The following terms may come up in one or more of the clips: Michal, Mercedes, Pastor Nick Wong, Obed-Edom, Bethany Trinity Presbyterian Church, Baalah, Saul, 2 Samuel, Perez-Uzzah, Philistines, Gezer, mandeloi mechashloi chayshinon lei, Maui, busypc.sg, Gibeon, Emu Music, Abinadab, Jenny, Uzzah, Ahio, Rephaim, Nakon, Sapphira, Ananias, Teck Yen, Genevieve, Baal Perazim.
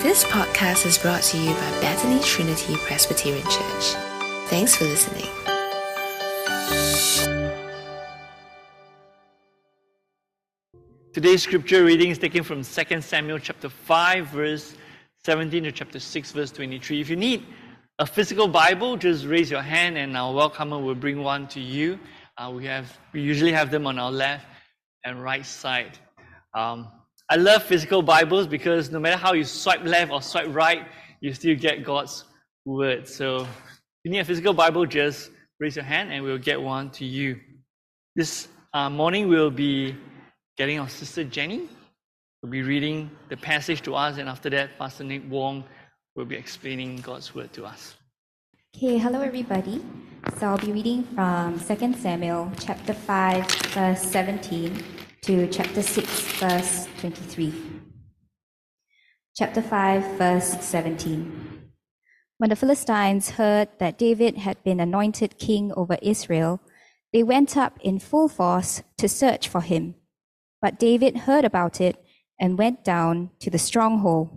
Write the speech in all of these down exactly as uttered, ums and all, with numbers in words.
This podcast is brought to you by Bethany Trinity Presbyterian Church. Thanks for listening. Today's scripture reading is taken from Second Samuel chapter five, verse seventeen to chapter six, verse twenty-three. If you need a physical Bible, just raise your hand and our welcomer will bring one to you. Uh, we have we usually have them on our left and right side. Um, I love physical Bibles because no matter how you swipe left or swipe right, you still get God's Word. So if you need a physical Bible, just raise your hand and we'll get one to you. This uh, morning we'll be getting our sister Jenny. We'll be reading the passage to us, and after that, Pastor Nick Wong will be explaining God's Word to us. Okay, hello everybody. So I'll be reading from Second Samuel chapter five, verse seventeen to chapter six, verse twenty-three. Chapter five, verse seventeen. When the Philistines heard that David had been anointed king over Israel, they went up in full force to search for him. But David heard about it and went down to the stronghold.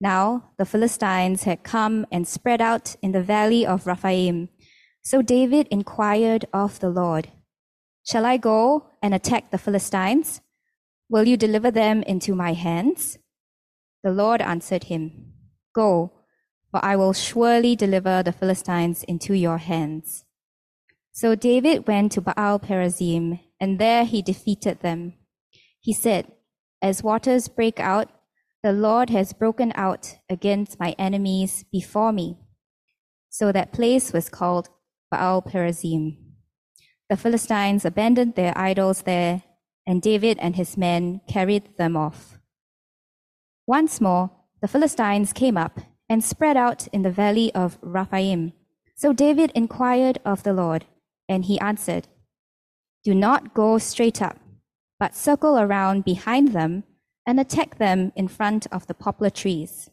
Now the Philistines had come and spread out in the valley of Rephaim. So David inquired of the Lord, "Shall I go and attack the Philistines? Will you deliver them into my hands?" The Lord answered him, "Go, for I will surely deliver the Philistines into your hands." So David went to Baal Perazim, and there he defeated them. He said, "As waters break out, the Lord has broken out against my enemies before me." So that place was called Baal Perazim. The Philistines abandoned their idols there, and David and his men carried them off. Once more, the Philistines came up and spread out in the valley of Rephaim. So David inquired of the Lord, and he answered, "Do not go straight up, but circle around behind them and attack them in front of the poplar trees.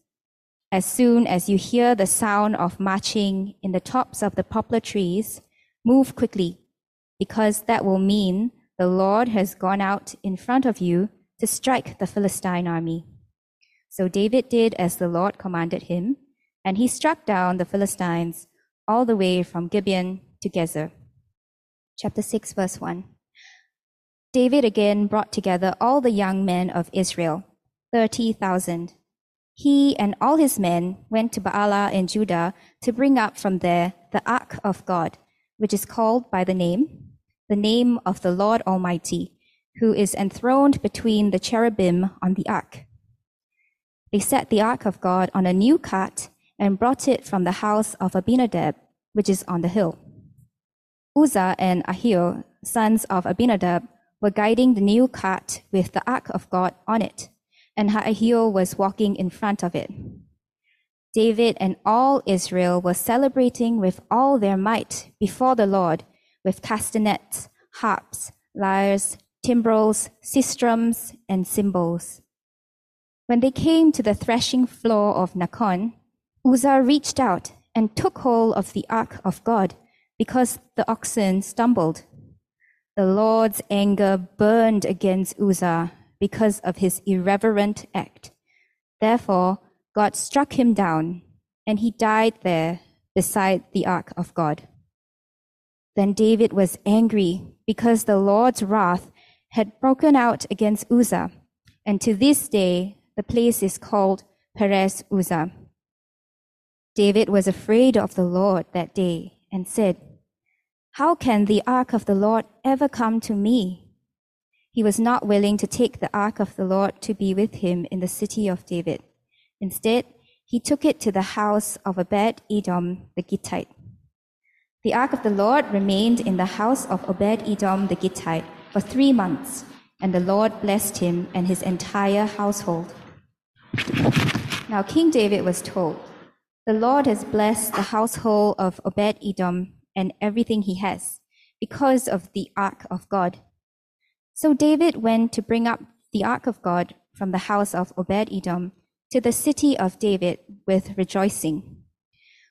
As soon as you hear the sound of marching in the tops of the poplar trees, move quickly, because that will mean the Lord has gone out in front of you to strike the Philistine army." So David did as the Lord commanded him, and he struck down the Philistines all the way from Gibeon to Gezer. Chapter six, verse one. David again brought together all the young men of Israel, thirty thousand. He and all his men went to Baalah in Judah to bring up from there the ark of God, which is called by the name, the name of the Lord Almighty, who is enthroned between the cherubim on the ark. They set the ark of God on a new cart and brought it from the house of Abinadab, which is on the hill. Uzzah and Ahio, sons of Abinadab, were guiding the new cart with the ark of God on it, and Ahio was walking in front of it. David and all Israel were celebrating with all their might before the Lord, with castanets, harps, lyres, timbrels, sistrums, and cymbals. When they came to the threshing floor of Nakon, Uzzah reached out and took hold of the ark of God, because the oxen stumbled. The Lord's anger burned against Uzzah because of his irreverent act. Therefore, God struck him down, and he died there beside the ark of God. Then David was angry because the Lord's wrath had broken out against Uzzah, and to this day the place is called Perez-Uzzah. David was afraid of the Lord that day and said, "How can the ark of the Lord ever come to me?" He was not willing to take the ark of the Lord to be with him in the city of David. Instead, he took it to the house of Obed-Edom the Gittite. The ark of the Lord remained in the house of Obed-Edom the Gittite for three months, and the Lord blessed him and his entire household. Now King David was told, "The Lord has blessed the household of Obed-Edom and everything he has, because of the ark of God." So David went to bring up the ark of God from the house of Obed-Edom to the city of David with rejoicing.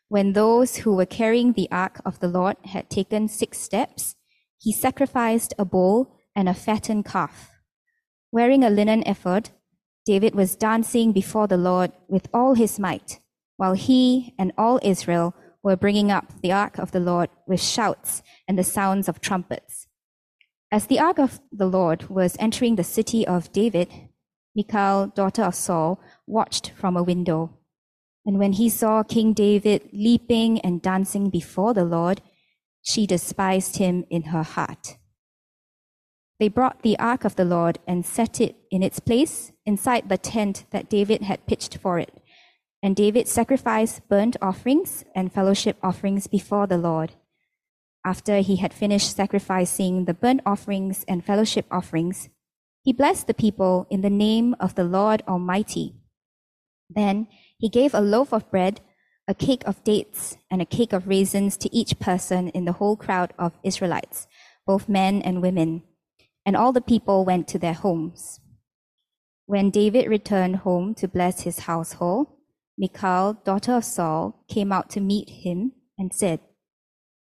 When those who were carrying the ark of the Lord had taken six steps, he sacrificed a bull and a fattened calf. Wearing a linen ephod, David was dancing before the Lord with all his might, while he and all Israel were bringing up the ark of the Lord with shouts and the sounds of trumpets. As the ark of the Lord was entering the city of David, Michal, daughter of Saul, watched from a window. And when he saw King David leaping and dancing before the Lord, she despised him in her heart. They brought the ark of the Lord and set it in its place inside the tent that David had pitched for it. And David sacrificed burnt offerings and fellowship offerings before the Lord. After he had finished sacrificing the burnt offerings and fellowship offerings, he blessed the people in the name of the Lord Almighty. Then he gave a loaf of bread, a cake of dates, and a cake of raisins to each person in the whole crowd of Israelites, both men and women, and all the people went to their homes. When David returned home to bless his household, Michal, daughter of Saul, came out to meet him and said,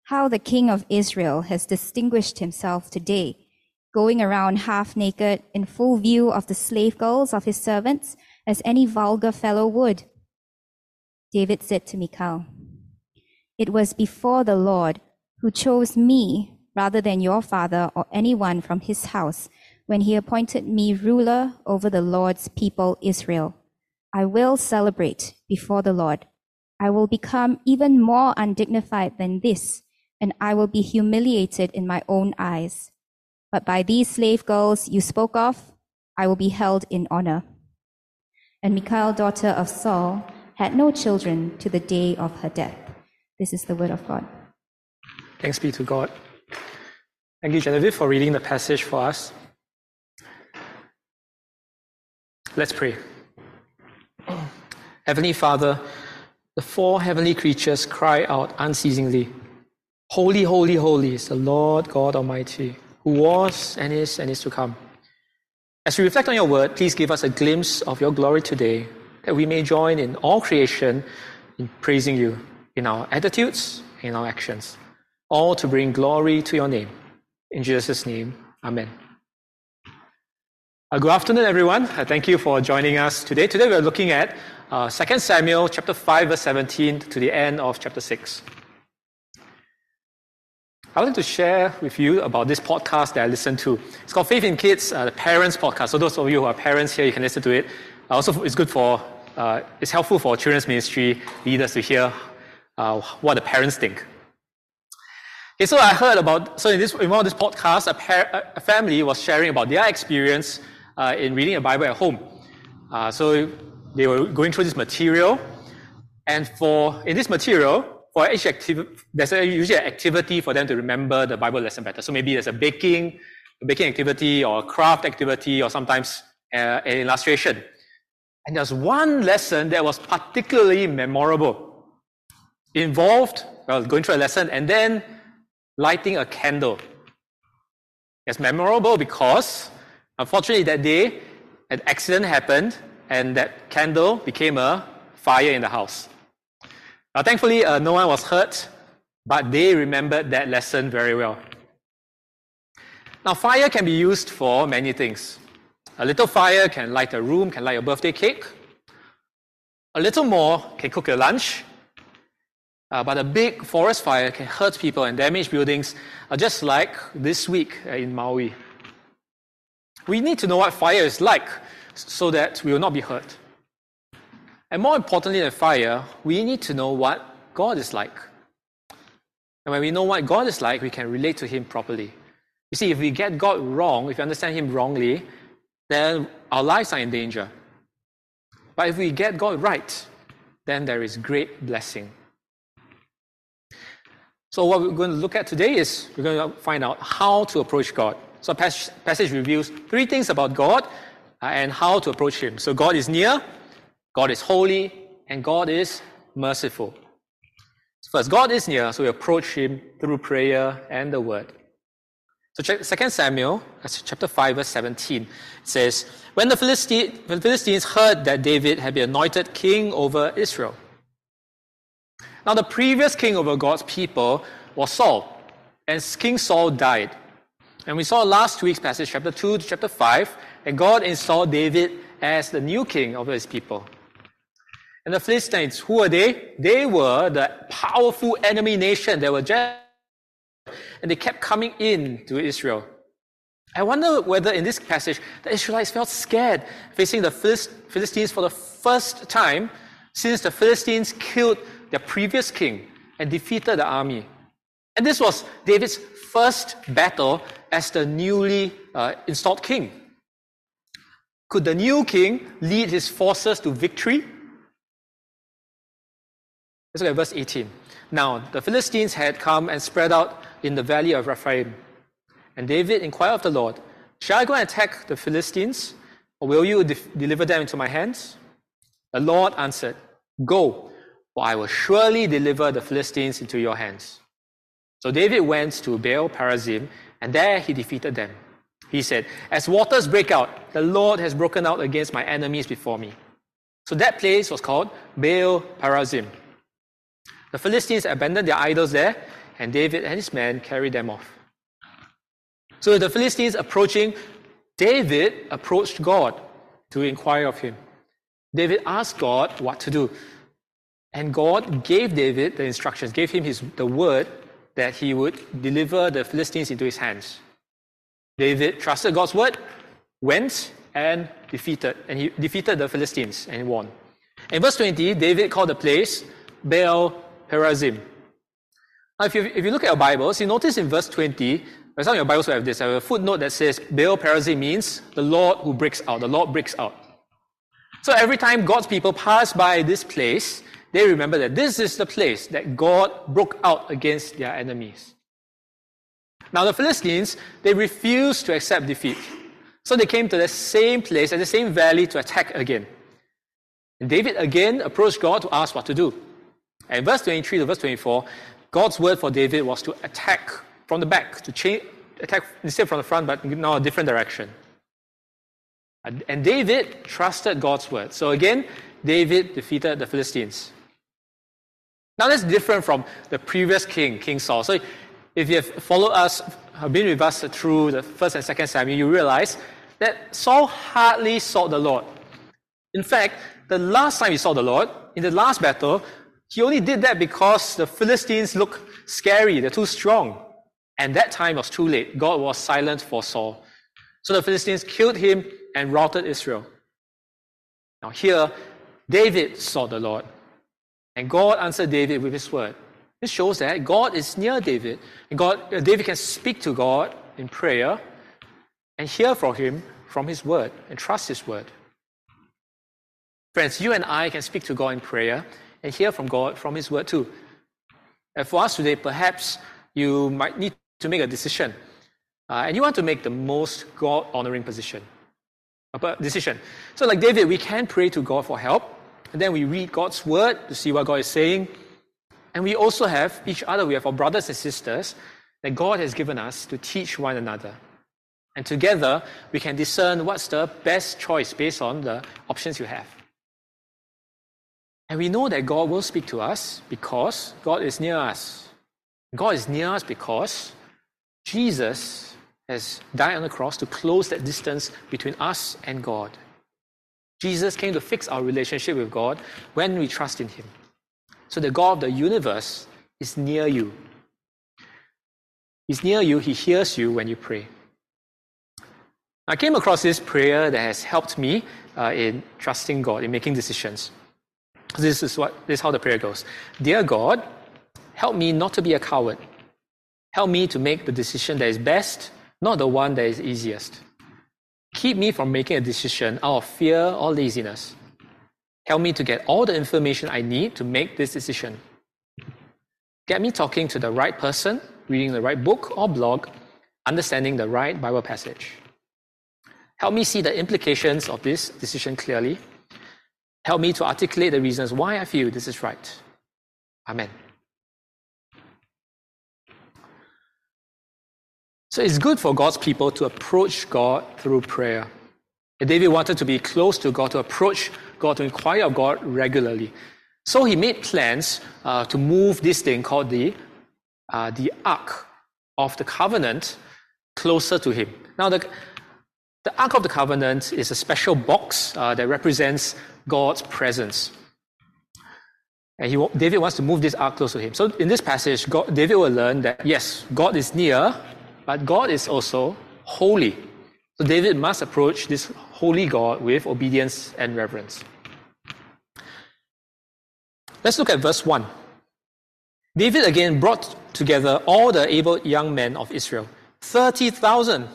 "How the king of Israel has distinguished himself today, going around half-naked in full view of the slave girls of his servants, as any vulgar fellow would." David said to Michal, "It was before the Lord, who chose me rather than your father or anyone from his house, when he appointed me ruler over the Lord's people Israel. I will celebrate before the Lord. I will become even more undignified than this, and I will be humiliated in my own eyes. But by these slave girls you spoke of, I will be held in honor." And Michal, daughter of Saul, had no children to the day of her death. This is the word of God. Thanks be to God. Thank you, Genevieve, for reading the passage for us. Let's pray. Heavenly Father, the four heavenly creatures cry out unceasingly, "Holy, holy, holy is the Lord God Almighty, who was and is and is to come." As we reflect on your word, please give us a glimpse of your glory today, that we may join in all creation in praising you, in our attitudes, in our actions, all to bring glory to your name. In Jesus' name, amen. Uh, good afternoon, everyone. Uh, thank you for joining us today. Today we are looking at uh, Second Samuel chapter five, verse seventeen to the end of chapter six. I wanted to share with you about this podcast that I listen to. It's called Faith in Kids, uh, the Parents Podcast. So those of you who are parents here, you can listen to it. Uh, also, it's good for, uh, it's helpful for children's ministry leaders to hear uh, what the parents think. Okay, so I heard about, so in, this, in one of these podcasts, a, par- a family was sharing about their experience uh, in reading a Bible at home. Uh, so they were going through this material, and for in this material, for each activity, there's usually an activity for them to remember the Bible lesson better. So maybe there's a baking, a baking activity, or a craft activity, or sometimes uh, an illustration. And there's one lesson that was particularly memorable. It involved, well, going through a lesson and then lighting a candle. It's memorable because, unfortunately, that day, an accident happened, and that candle became a fire in the house. Now, thankfully, uh, no one was hurt, but they remembered that lesson very well. Now, fire can be used for many things. A little fire can light a room, can light a birthday cake. A little more can cook your lunch. Uh, but a big forest fire can hurt people and damage buildings, uh, just like this week uh, in Maui. We need to know what fire is like so that we will not be hurt. And more importantly than fire, we need to know what God is like. And when we know what God is like, we can relate to Him properly. You see, if we get God wrong, if we understand Him wrongly, then our lives are in danger. But if we get God right, then there is great blessing. So what we're going to look at today is we're going to find out how to approach God. So the passage reveals three things about God and how to approach Him. So God is near, God is holy, and God is merciful. First, God is near, so we approach Him through prayer and the Word. So Second Samuel chapter five, verse seventeen, it says, When the Philistine, when the Philistines heard that David had been anointed king over Israel. Now, the previous king over God's people was Saul, and King Saul died. And we saw last week's passage, chapter two to chapter five, that God installed David as the new king of his people. And the Philistines, who were they? They were the powerful enemy nation that were just, and they kept coming in to Israel. I wonder whether in this passage, the Israelites felt scared facing the Philistines for the first time since the Philistines killed their previous king and defeated the army. And this was David's first battle as the newly uh, installed king. Could the new king lead his forces to victory? Let's look at verse eighteen. Now, the Philistines had come and spread out in the valley of Rephaim. And David inquired of the Lord, "Shall I go and attack the Philistines, or will you de- deliver them into my hands?" The Lord answered, "Go, for I will surely deliver the Philistines into your hands." So David went to Baal Perazim, and there he defeated them. He said, "As waters break out, the Lord has broken out against my enemies before me." So that place was called Baal Perazim. The Philistines abandoned their idols there, and David and his men carried them off. So with the Philistines approaching, David approached God to inquire of him. David asked God what to do. And God gave David the instructions, gave him his, the word that he would deliver the Philistines into his hands. David trusted God's word, went and defeated. And he defeated the Philistines and won. In verse twenty, David called the place Baal Perazim. Now if you, if you look at your Bibles, you notice in verse twenty, some of your Bibles will have this. I have a footnote that says, Baal Perazim means the Lord who breaks out. The Lord breaks out. So every time God's people pass by this place, they remember that this is the place that God broke out against their enemies. Now the Philistines, they refused to accept defeat. So they came to the same place, at the same valley, to attack again. And David again approached God to ask what to do. And in verse twenty-three to verse twenty-four, God's word for David was to attack from the back, to change, attack instead from the front, but now a different direction. And David trusted God's word. So again, David defeated the Philistines. Now that's different from the previous king, King Saul. So if you have followed us, have been with us through the first and second Samuel, you realize that Saul hardly sought the Lord. In fact, the last time he sought the Lord, in the last battle, he only did that because the Philistines look scary, they're too strong. And that time was too late. God was silent for Saul. So the Philistines killed him and routed Israel. Now here, David sought the Lord. And God answered David with his word. This shows that God is near David. And God, David can speak to God in prayer and hear from him, from his word, and trust his word. Friends, you and I can speak to God in prayer and hear from God from his word too. And for us today, perhaps you might need to make a decision. Uh, and you want to make the most God-honoring position, uh, decision. So like David, we can pray to God for help. And then we read God's word to see what God is saying. And we also have each other, we have our brothers and sisters that God has given us to teach one another. And together, we can discern what's the best choice based on the options you have. And we know that God will speak to us because God is near us. God is near us because Jesus has died on the cross to close that distance between us and God. Jesus came to fix our relationship with God when we trust in him. So the God of the universe is near you. He's near you. He hears you when you pray. I came across this prayer that has helped me uh, in trusting God, in making decisions. This is what this is how the prayer goes. Dear God, help me not to be a coward. Help me to make the decision that is best, not the one that is easiest. Keep me from making a decision out of fear or laziness. Help me to get all the information I need to make this decision. Get me talking to the right person, reading the right book or blog, understanding the right Bible passage. Help me see the implications of this decision clearly. Help me to articulate the reasons why I feel this is right. Amen. So it's good for God's people to approach God through prayer. And David wanted to be close to God, to approach God, to inquire of God regularly. So he made plans uh, to move this thing called the, uh, the Ark of the Covenant closer to him. Now the, The Ark of the Covenant is a special box uh, that represents God's presence. And he, David wants to move this ark close to him. So in this passage, God, David will learn that, yes, God is near, but God is also holy. So David must approach this holy God with obedience and reverence. Let's look at verse one. David again brought together all the able young men of Israel, thirty thousand.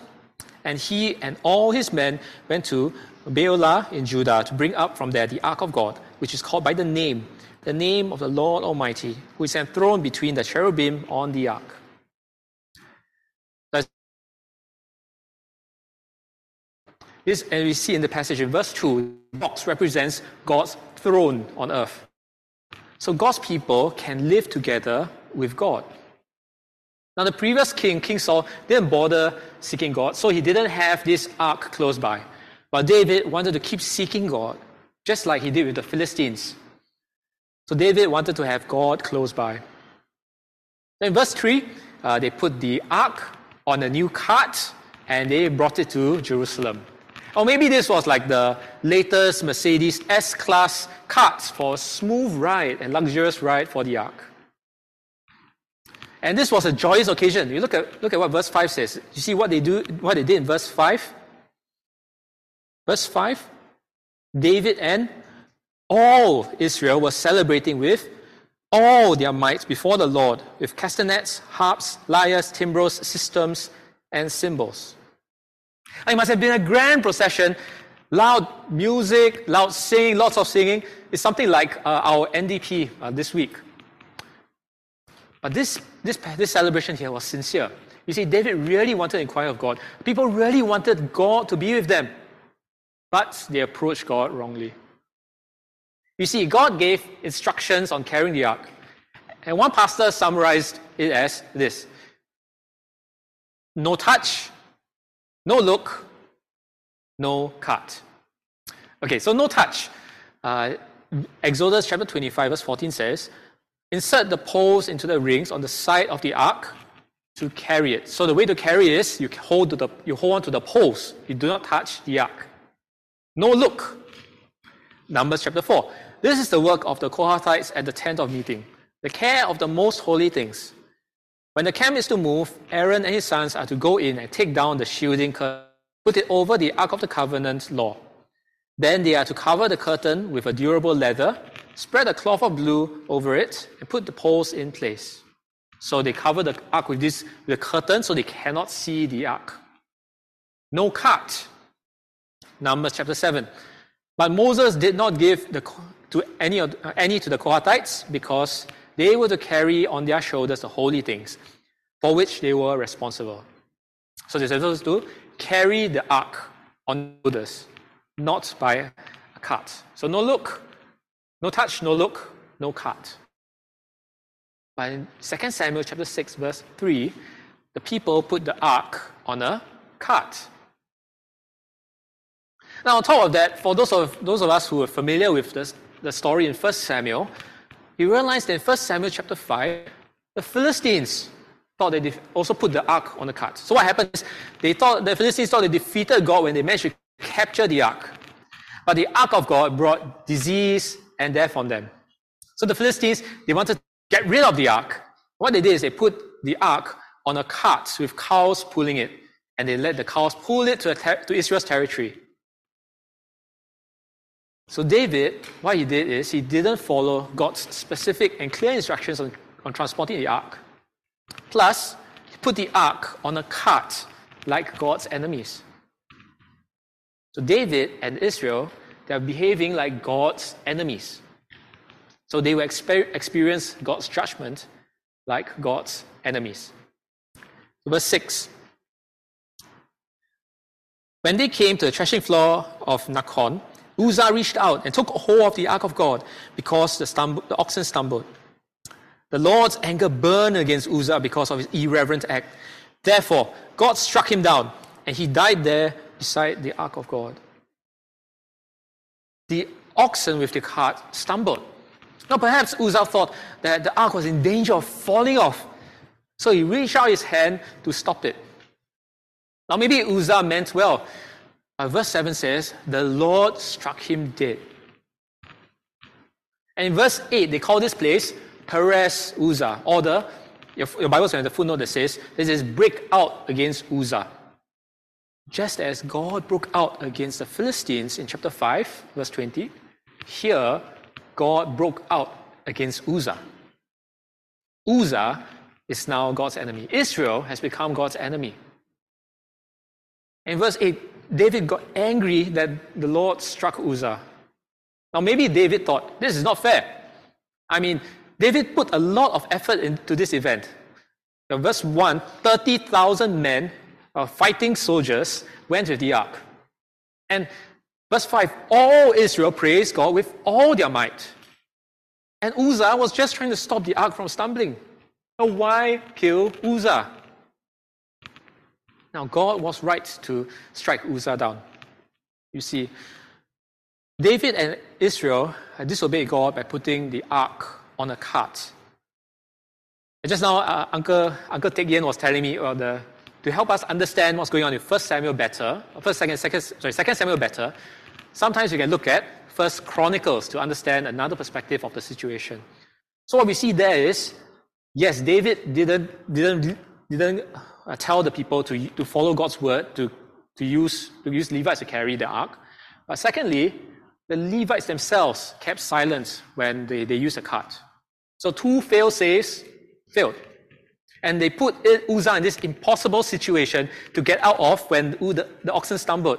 And he and all his men went to Baalah in Judah to bring up from there the ark of God, which is called by the name, the name of the Lord Almighty, who is enthroned between the cherubim on the ark. This, and we see in the passage in verse two, the box represents God's throne on earth. So God's people can live together with God. Now the previous king, King Saul, didn't bother seeking God, so he didn't have this ark close by. But David wanted to keep seeking God, just like he did with the Philistines. So David wanted to have God close by. In verse three, uh, they put the ark on a new cart and they brought it to Jerusalem. Or maybe this was like the latest Mercedes S-Class carts for a smooth ride and luxurious ride for the ark. And this was a joyous occasion. You look at look at what verse five says. You see what they do, what they did in verse five. Verse five, David and all Israel were celebrating with all their might before the Lord, with castanets, harps, lyres, timbrels, systems, and cymbals. And it must have been a grand procession, loud music, loud singing, lots of singing. It's something like uh, our N D P uh, this week. But this, this this celebration here was sincere. You see, David really wanted to inquire of God. People really wanted God to be with them. But they approached God wrongly. You see, God gave instructions on carrying the ark. And one pastor summarized it as this: no touch, no look, no cart. Okay, so no touch. Uh, Exodus chapter twenty-five verse fourteen says, insert the poles into the rings on the side of the ark to carry it. So the way to carry it is you hold to the you hold on to the poles. You do not touch the ark. No look. Numbers chapter four. This is the work of the Kohathites at the tent of meeting, the care of the most holy things. When the camp is to move, Aaron and his sons are to go in and take down the shielding curtain, put it over the Ark of the Covenant law. Then they are to cover the curtain with a durable leather, spread a cloth of blue over it, and put the poles in place. So they cover the ark with this with a curtain so they cannot see the ark. No cart. Numbers chapter seven. But Moses did not give the, to any, of, any to the Kohathites because they were to carry on their shoulders the holy things for which they were responsible. So they said to carry the ark on shoulders, not by a cart. So no look. No touch, no look, no cart. But in Second Samuel chapter six, verse three, the people put the ark on a cart. Now, on top of that, for those of those of us who are familiar with this, the story in First Samuel, you realize that in First Samuel chapter five, the Philistines thought they def- also put the ark on a cart. So what happened is they thought the Philistines thought they defeated God when they managed to capture the ark. But the ark of God brought disease and death on them. So the Philistines, they wanted to get rid of the ark. What they did is they put the ark on a cart with cows pulling it, and they let the cows pull it to, ter- to Israel's territory. So David, what he did is he didn't follow God's specific and clear instructions on, on transporting the ark. Plus, he put the ark on a cart like God's enemies. So David and Israel, they are behaving like God's enemies. So they will exper- experience God's judgment like God's enemies. Verse six. When they came to the threshing floor of Nakon, Uzzah reached out and took hold of the ark of God because the, stumb- the oxen stumbled. The Lord's anger burned against Uzzah because of his irreverent act. Therefore, God struck him down, and he died there beside the ark of God. The oxen with the cart stumbled. Now perhaps Uzzah thought that the ark was in danger of falling off, so he reached out his hand to stop it. Now maybe Uzzah meant well, Uh, verse seven says, the Lord struck him dead. And in verse eight, they call this place Perez-Uzzah, or the, your, your Bible's going to have the footnote that says, this is break out against Uzzah. Just as God broke out against the Philistines in chapter five, verse twenty, here, God broke out against Uzzah. Uzzah is now God's enemy. Israel has become God's enemy. In verse eight, David got angry that the Lord struck Uzzah. Now maybe David thought, this is not fair. I mean, David put a lot of effort into this event. Now, verse one, thirty thousand men, uh, fighting soldiers, went with the ark. And verse five, all Israel praised God with all their might. And Uzzah was just trying to stop the ark from stumbling. So why kill Uzzah? Now, God was right to strike Uzzah down. You see, David and Israel disobeyed God by putting the ark on a cart. And just now, uh, Uncle Uncle Teck Yen was telling me, well, the, to help us understand what's going on in First Samuel better, first second, second, sorry, Second Samuel better, sometimes you can look at First Chronicles to understand another perspective of the situation. So what we see there is, yes, David didn't didn't didn't tell the people to to follow God's word to to use to use Levites to carry the ark. But secondly, the Levites themselves kept silence when they, they used a cart. So two fail-safes failed. And they put Uzzah in this impossible situation to get out of when the, the oxen stumbled.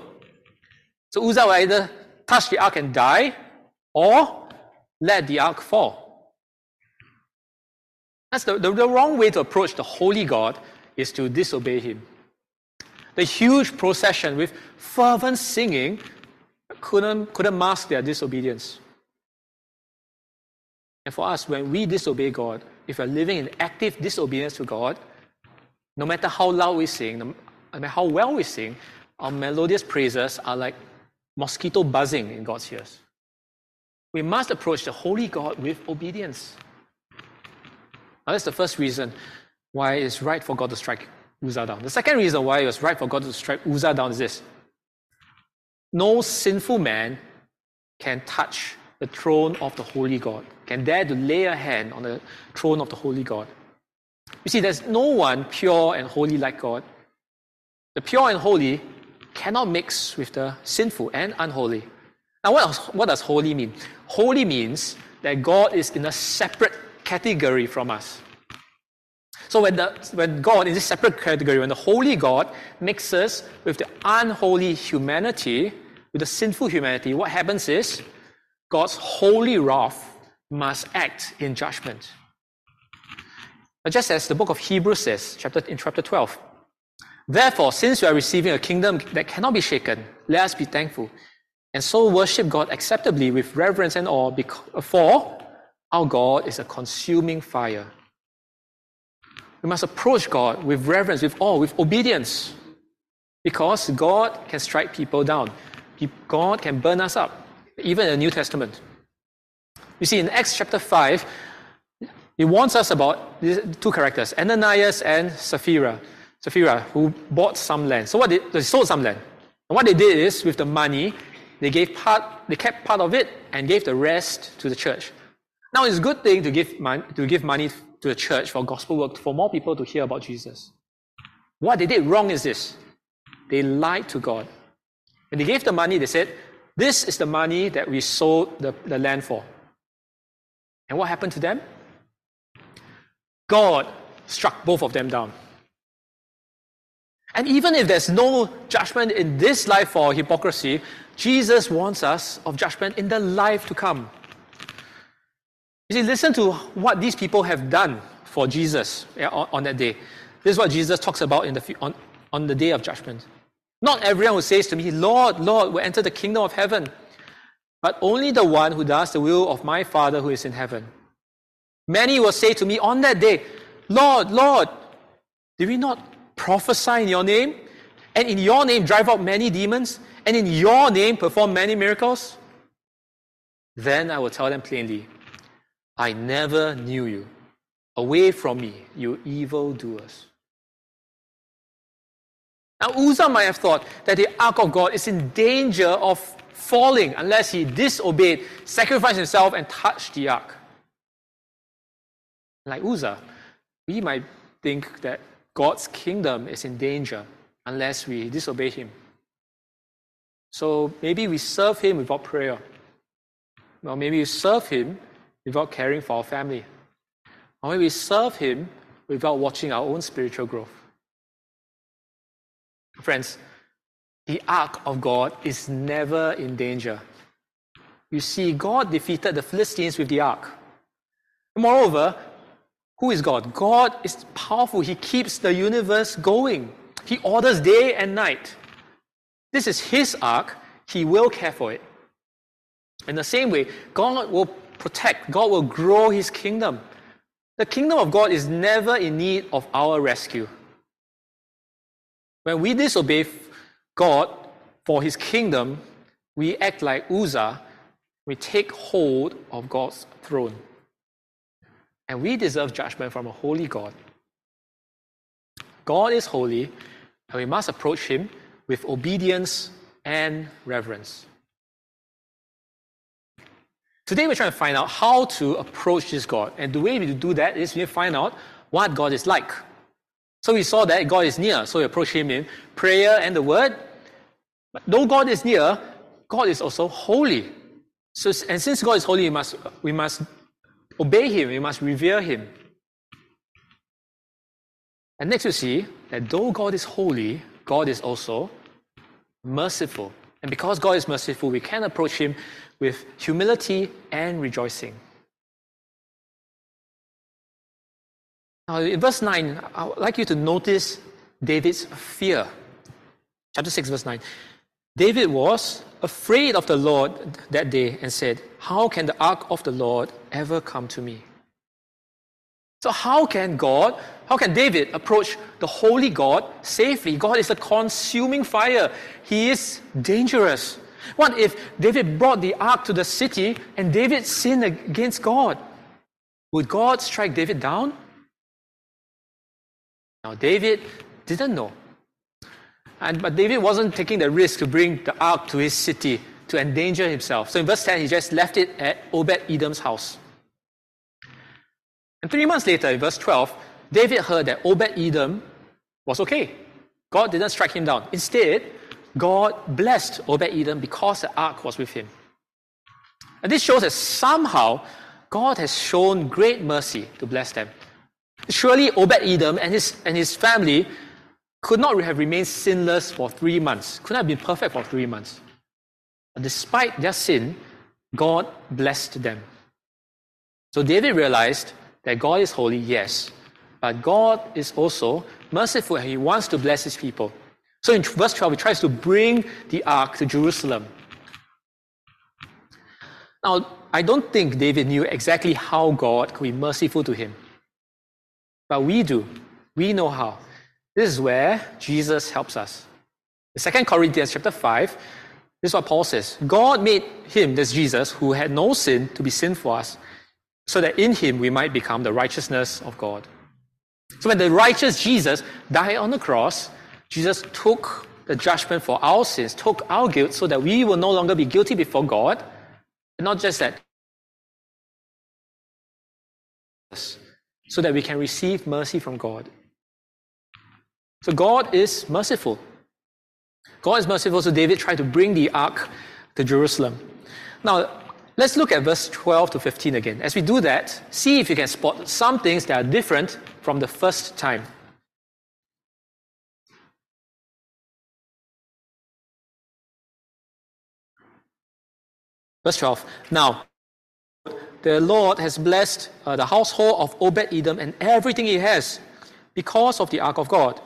So Uzzah will either touch the ark and die, or let the ark fall. That's the, the, the wrong way to approach the holy God is to disobey him. The huge procession with fervent singing couldn't, couldn't mask their disobedience. And for us, when we disobey God, if we're living in active disobedience to God, no matter how loud we sing, no matter how well we sing, our melodious praises are like mosquito buzzing in God's ears. We must approach the holy God with obedience. Now, that's the first reason why it's right for God to strike Uzzah down. The second reason why it was right for God to strike Uzzah down is this. No sinful man can touch the throne of the holy God, can dare to lay a hand on the throne of the holy God. You see, there's no one pure and holy like God. The pure and holy cannot mix with the sinful and unholy. Now, what, what does holy mean? Holy means that God is in a separate category from us. So when, the, when God, in this separate category, when the holy God mixes with the unholy humanity, with the sinful humanity, what happens is God's holy wrath must act in judgment. But just as the book of Hebrews says, chapter, in chapter twelve, therefore, since we are receiving a kingdom that cannot be shaken, let us be thankful, and so worship God acceptably with reverence and awe, for our God is a consuming fire. We must approach God with reverence, with awe, with obedience, because God can strike people down. God can burn us up, even in the New Testament. You see, in Acts chapter five, it warns us about these two characters, Ananias and Sapphira. Sapphira, who bought some land. So what they, they sold some land. And what they did is, with the money, they gave part, they kept part of it and gave the rest to the church. Now, it's a good thing to give money, to give money to the church for gospel work, for more people to hear about Jesus. What they did wrong is this. They lied to God. When they gave the money, they said, this is the money that we sold the, the land for. And what happened to them? God struck both of them down. And even if there's no judgment in this life for hypocrisy, Jesus warns us of judgment in the life to come. You see, listen to what these people have done for Jesus on that day. This is what Jesus talks about in the, on, on the day of judgment. Not everyone who says to me, Lord, Lord, will enter the kingdom of heaven, but only the one who does the will of my Father who is in heaven. Many will say to me on that day, Lord, Lord, did we not prophesy in your name, and in your name drive out many demons, and in your name perform many miracles? Then I will tell them plainly, I never knew you. Away from me, you evildoers. Now Uzzah might have thought that the ark of God is in danger of falling unless he disobeyed, sacrificed himself, and touched the ark. Like Uzzah, we might think that God's kingdom is in danger unless we disobey him. So maybe we serve him without prayer. Or maybe we serve him without caring for our family. Or maybe we serve him without watching our own spiritual growth. Friends, the ark of God is never in danger. You see, God defeated the Philistines with the ark. Moreover, who is God? God is powerful. He keeps the universe going. He orders day and night. This is his ark. He will care for it. In the same way, God will protect. God will grow his kingdom. The kingdom of God is never in need of our rescue. When we disobey God for his kingdom, we act like Uzzah. We take hold of God's throne. And we deserve judgment from a holy God. God is holy, and we must approach him with obedience and reverence. Today we're trying to find out how to approach this God. And the way we do that is we find out what God is like. So we saw that God is near, so we approach him in prayer and the word. But though God is near, God is also holy. So, and since God is holy, we must, we must obey him, we must revere him. And next we see that though God is holy, God is also merciful. And because God is merciful, we can approach him with humility and rejoicing. Now, in verse nine, I would like you to notice David's fear. Chapter six, verse nine. David was afraid of the Lord that day and said, "How can the ark of the Lord ever come to me?" So how can God, how can David approach the holy God safely? God is a consuming fire. He is dangerous. What if David brought the ark to the city and David sinned against God? Would God strike David down? Now David didn't know. And, but David wasn't taking the risk to bring the ark to his city to endanger himself. So in verse ten, he just left it at Obed-Edom's house. And three months later, in verse twelve, David heard that Obed-Edom was okay. God didn't strike him down. Instead, God blessed Obed-Edom because the ark was with him. And this shows that somehow God has shown great mercy to bless them. Surely Obed-Edom and his, and his family could not have remained sinless for three months, could not have been perfect for three months. But despite their sin, God blessed them. So David realized that God is holy, yes, but God is also merciful and he wants to bless his people. So in verse twelve, he tries to bring the ark to Jerusalem. Now, I don't think David knew exactly how God could be merciful to him. But we do. We know how. This is where Jesus helps us. In Second Corinthians chapter five, this is what Paul says. God made him, this Jesus, who had no sin, to be sin for us, so that in him we might become the righteousness of God. So when the righteous Jesus died on the cross, Jesus took the judgment for our sins, took our guilt, so that we will no longer be guilty before God. And not just that, so that we can receive mercy from God. So God is merciful. God is merciful, so David tried to bring the ark to Jerusalem. Now, let's look at verse twelve to fifteen again. As we do that, see if you can spot some things that are different from the first time. Verse twelve. Now, the Lord has blessed uh, the household of Obed-Edom and everything he has because of the ark of God.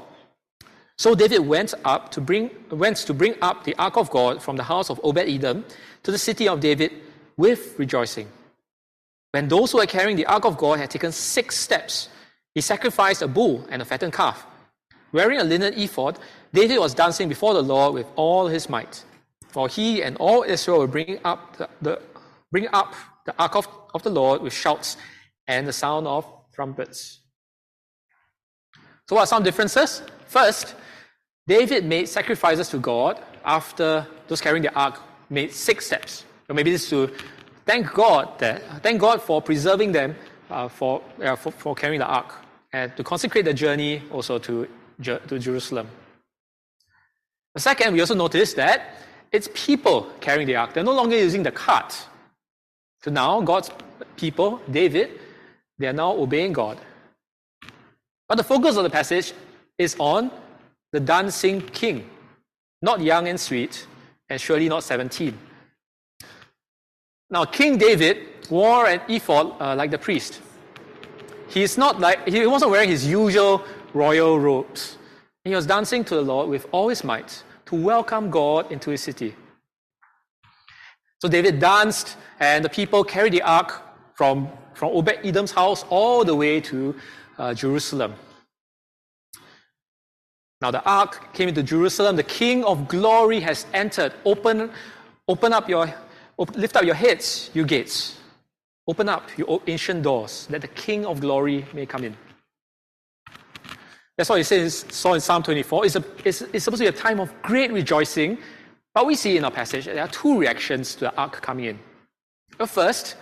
So David went up to bring went to bring up the ark of God from the house of Obed-Edom to the city of David, with rejoicing. When those who were carrying the ark of God had taken six steps, he sacrificed a bull and a fattened calf. Wearing a linen ephod, David was dancing before the Lord with all his might. For he and all Israel were bringing up the, the, bringing up the ark of, of the Lord with shouts and the sound of trumpets. So what are some differences? First, David made sacrifices to God after those carrying the ark made six steps. Or maybe this is to thank God that thank God for preserving them uh, for, uh, for for carrying the ark, and to consecrate the journey also to to Jerusalem. The second, we also noticed that it's people carrying the ark. They're no longer using the cart. So now God's people, David, they are now obeying God. But the focus of the passage is on the dancing king, not young and sweet, and surely not seventeen. Now, King David wore an ephod uh, like the priest. He's not like he wasn't wearing his usual royal robes. He was dancing to the Lord with all his might to welcome God into his city. So David danced, and the people carried the ark from, from Obed-Edom's house all the way to uh, Jerusalem. Now the ark came into Jerusalem. The King of Glory has entered. Open, open up your, op- lift up your heads, you gates. Open up your ancient doors, that the King of Glory may come in. That's what it says. Saw in Psalm twenty-four. It's, a, it's, it's supposed to be a time of great rejoicing, but we see in our passage there are two reactions to the ark coming in. The first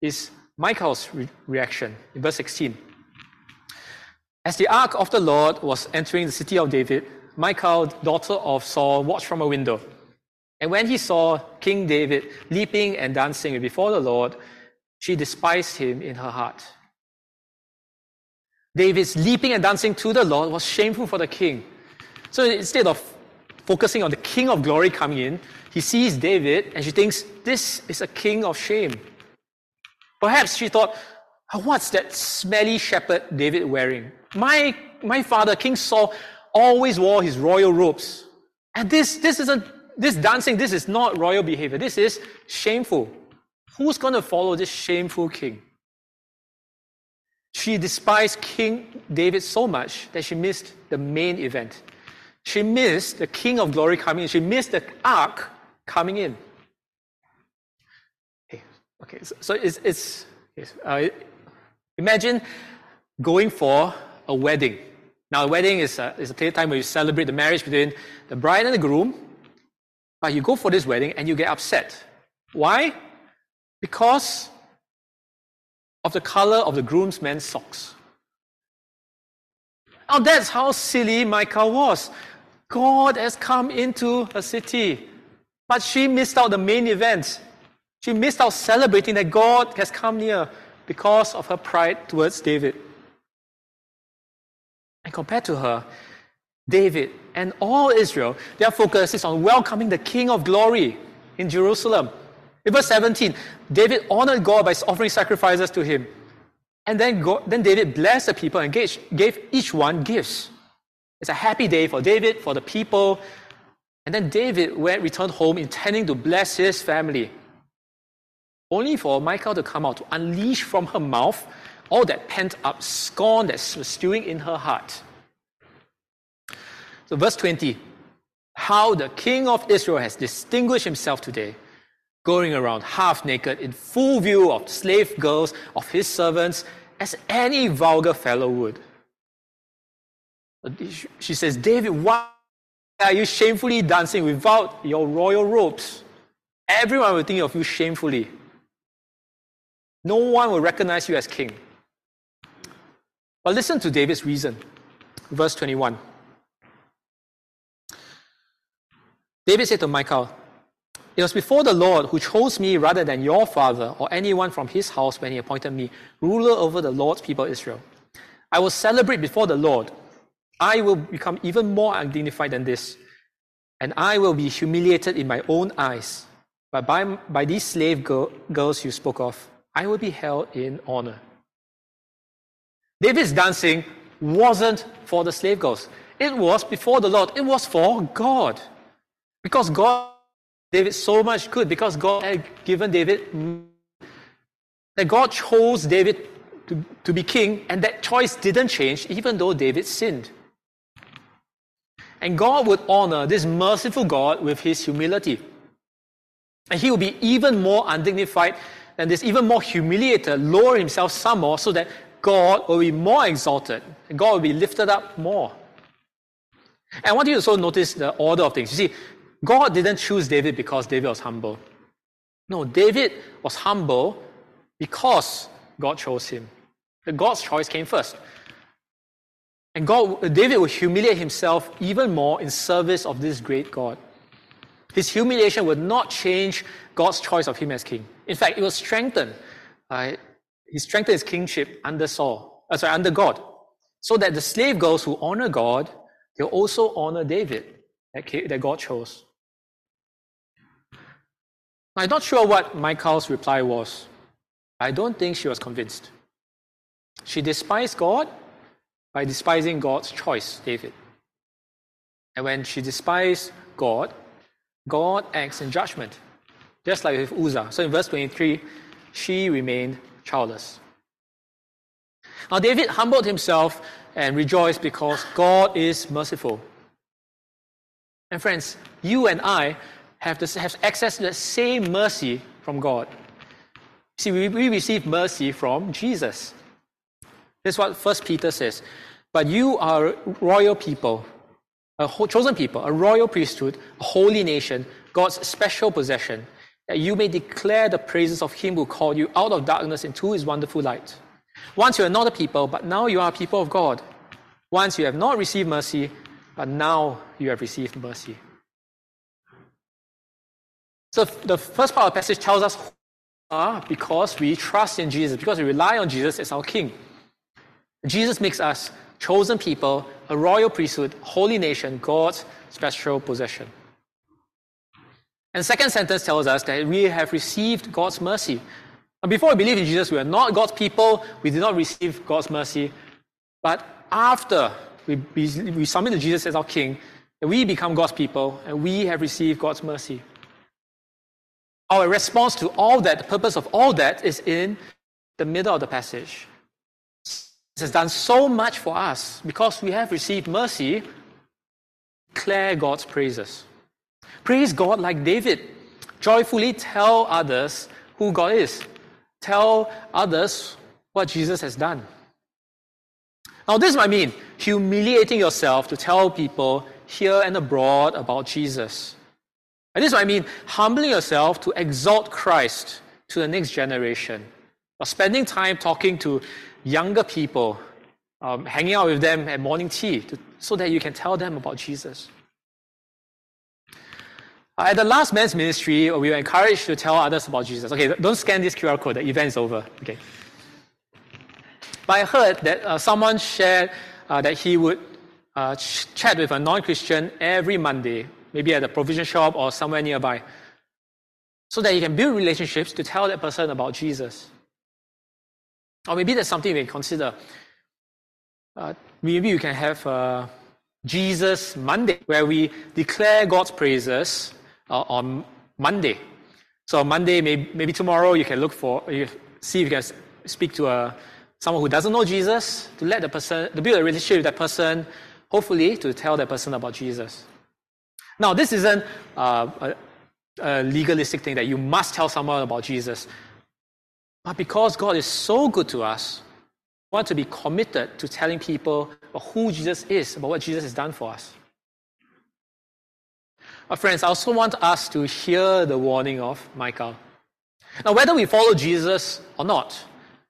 is Michal's re- reaction in verse sixteen. As the ark of the Lord was entering the city of David, Michal, daughter of Saul, watched from a window. And when he saw King David leaping and dancing before the Lord, she despised him in her heart. David's leaping and dancing to the Lord was shameful for the king. So instead of focusing on the King of Glory coming in, he sees David and she thinks, this is a king of shame. Perhaps she thought, what's that smelly shepherd David wearing? My my father, King Saul, always wore his royal robes. And this this is a this dancing, this is not royal behavior. This is shameful. Who's going to follow this shameful king? She despised King David so much that she missed the main event. She missed the King of Glory coming in. She missed the ark coming in. Okay, okay. So, so it's it's. it's uh, imagine going for a wedding. Now, a wedding is a, is a playtime where you celebrate the marriage between the bride and the groom. But you go for this wedding and you get upset. Why? Because of the color of the groomsman's socks. Now, that's how silly Michal was. God has come into her city. But she missed out the main event. She missed out celebrating that God has come near, because of her pride towards David. And compared to her, David and all Israel, their focus is on welcoming the King of Glory in Jerusalem. In verse seventeen, David honored God by offering sacrifices to him. And then, God, then David blessed the people and gave, gave each one gifts. It's a happy day for David, for the people. And then David went, returned home intending to bless his family, only for Michal to come out, to unleash from her mouth all that pent-up scorn that was stewing in her heart. So verse twenty, how the King of Israel has distinguished himself today, going around half-naked in full view of slave girls, of his servants, as any vulgar fellow would. She says, David, why are you shamefully dancing without your royal robes? Everyone will think of you shamefully. No one will recognize you as king. But listen to David's reason. Verse twenty-one. David said to Michal, "It was before the Lord who chose me rather than your father or anyone from his house when he appointed me ruler over the Lord's people Israel. I will celebrate before the Lord. I will become even more undignified than this, and I will be humiliated in my own eyes. But by, by these slave girl, girls you spoke of, I will be held in honor." David's dancing wasn't for the slave girls. It was before the Lord. It was for God. Because God gave David so much good, because God had given David, that God chose David to, to be king, and that choice didn't change even though David sinned. And God would honor this merciful God with his humility. And he will be even more undignified than this, even more humiliated, lower himself some more, so that God will be more exalted, and God will be lifted up more. And I want you to also notice the order of things. You see, God didn't choose David because David was humble. No, David was humble because God chose him. God's choice came first. And God, David would humiliate himself even more in service of this great God. His humiliation would not change God's choice of him as king. In fact, it was strengthened. Uh, he strengthened his kingship under Saul, uh, sorry, under God, so that the slave girls who honor God, they'll also honor David, that, that God chose. I'm not sure what Michal's reply was. I don't think she was convinced. She despised God by despising God's choice, David. And when she despised God, God acts in judgment, just like with Uzzah. So in verse twenty-three, she remained childless. Now David humbled himself and rejoiced because God is merciful. And friends, you and I have, this, have access to the same mercy from God. See, we, we receive mercy from Jesus. This is what First Peter says. But you are a royal people, a chosen people, a royal priesthood, a holy nation, God's special possession, that you may declare the praises of him who called you out of darkness into his wonderful light. Once you are not a people, but now you are a people of God. Once you have not received mercy, but now you have received mercy. So the first part of the passage tells us who we are because we trust in Jesus, because we rely on Jesus as our King. Jesus makes us chosen people, a royal priesthood, holy nation, God's special possession. And the second sentence tells us that we have received God's mercy. And before we believe in Jesus, we are not God's people. We did not receive God's mercy. But after we, we, we submit to Jesus as our King, we become God's people and we have received God's mercy. Our response to all that, the purpose of all that, is in the middle of the passage. Jesus has done so much for us because we have received mercy. Declare God's praises. Praise God like David. Joyfully tell others who God is. Tell others what Jesus has done. Now this might mean humiliating yourself to tell people here and abroad about Jesus. And this might mean humbling yourself to exalt Christ to the next generation. Or spending time talking to younger people, um, hanging out with them at morning tea to, so that you can tell them about Jesus. At the last men's ministry, we were encouraged to tell others about Jesus. Okay, don't scan this Q R code. The event is over. Okay. But I heard that uh, someone shared uh, that he would uh, ch- chat with a non-Christian every Monday, maybe at a provision shop or somewhere nearby, so that he can build relationships to tell that person about Jesus. Or maybe that's something we can consider. Uh, maybe we can have uh, Jesus Monday, where we declare God's praises Uh, on Monday. So Monday, maybe, maybe tomorrow, you can look for, you see if you can speak to a, someone who doesn't know Jesus, to let the person, to build a relationship with that person, hopefully to tell that person about Jesus. Now, this isn't uh, a, a legalistic thing that you must tell someone about Jesus. But because God is so good to us, we want to be committed to telling people about who Jesus is, about what Jesus has done for us. Uh, friends, I also want us to hear the warning of Michal. Now, whether we follow Jesus or not,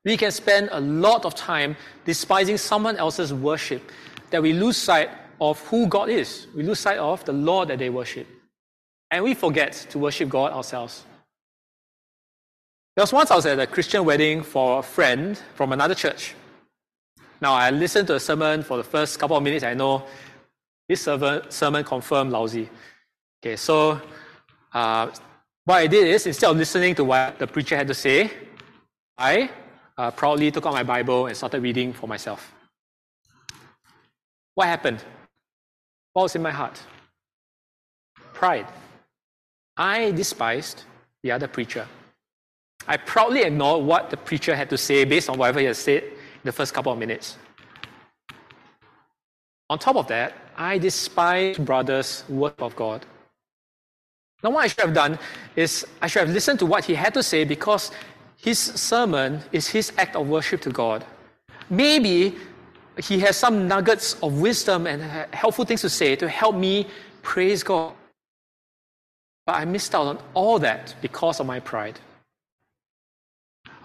we can spend a lot of time despising someone else's worship, that we lose sight of who God is. We lose sight of the Lord that they worship. And we forget to worship God ourselves. There was once I was at a Christian wedding for a friend from another church. Now, I listened to a sermon for the first couple of minutes. I know this sermon confirmed lousy. Okay, so uh, what I did is, instead of listening to what the preacher had to say, I uh, proudly took out my Bible and started reading for myself. What happened? What was in my heart? Pride. I despised the other preacher. I proudly ignored what the preacher had to say based on whatever he had said in the first couple of minutes. On top of that, I despised brothers' worship of God. Now, what I should have done is I should have listened to what he had to say, because his sermon is his act of worship to God. Maybe he has some nuggets of wisdom and helpful things to say to help me praise God. But I missed out on all that because of my pride.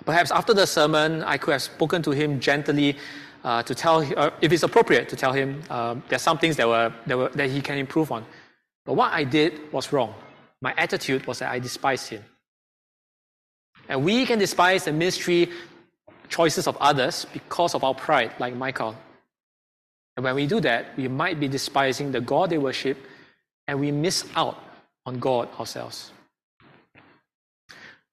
Perhaps after the sermon, I could have spoken to him gently uh, to tell, uh, if it's appropriate, to tell him uh, there's some things that were, that were that he can improve on. But what I did was wrong. My attitude was that I despised him. And we can despise the ministry choices of others because of our pride, like Michal. And when we do that, we might be despising the God they worship, and we miss out on God ourselves.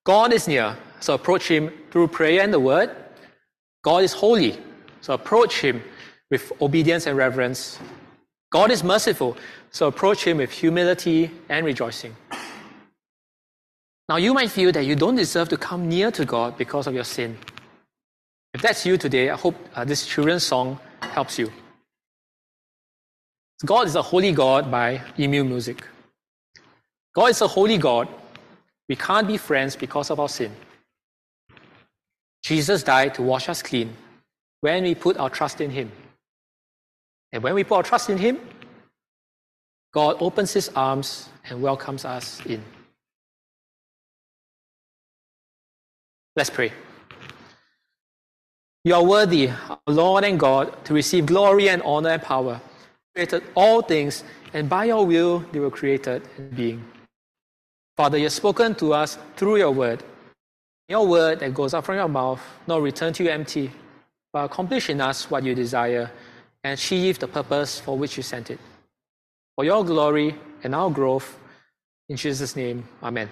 God is near, so approach him through prayer and the word. God is holy, so approach him with obedience and reverence. God is merciful, so approach him with humility and rejoicing. Now you might feel that you don't deserve to come near to God because of your sin. If that's you today, I hope uh, this children's song helps you. God is a Holy God by Emu Music. God is a holy God. We can't be friends because of our sin. Jesus died to wash us clean when we put our trust in him. And when we put our trust in him, God opens his arms and welcomes us in. Let's pray. You are worthy, our Lord and God, to receive glory and honor and power. You created all things, and by your will they were created and being. Father, you have spoken to us through your word. Your word that goes out from your mouth, not return to you empty, but accomplish in us what you desire, and achieve the purpose for which you sent it. For your glory and our growth, in Jesus' name, amen.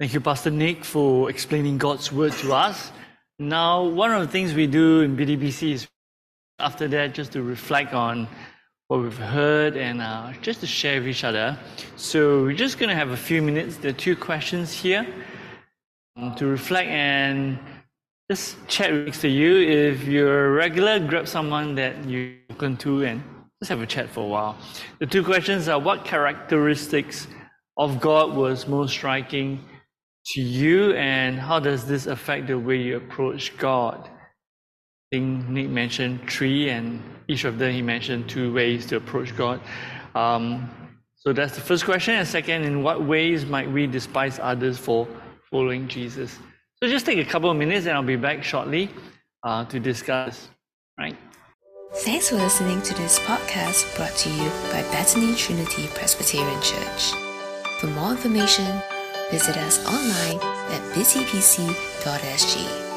Thank you, Pastor Nick, for explaining God's word to us. Now, one of the things we do in B D B C is after that just to reflect on what we've heard and uh, just to share with each other. So we're just going to have a few minutes. There are two questions here um, to reflect and just chat next to you. If you're a regular, grab someone that you've spoken to and just have a chat for a while. The two questions are, what characteristics of God was most striking to you, and how does this affect the way you approach God? I think Nick mentioned three, and each of them he mentioned two ways to approach God. Um, so that's the first question. And second, in what ways might we despise others for following Jesus? So just take a couple of minutes and I'll be back shortly uh, to discuss. Right? Thanks for listening to this podcast brought to you by Bethany Trinity Presbyterian Church. For more information, visit us online at busy p c dot s g.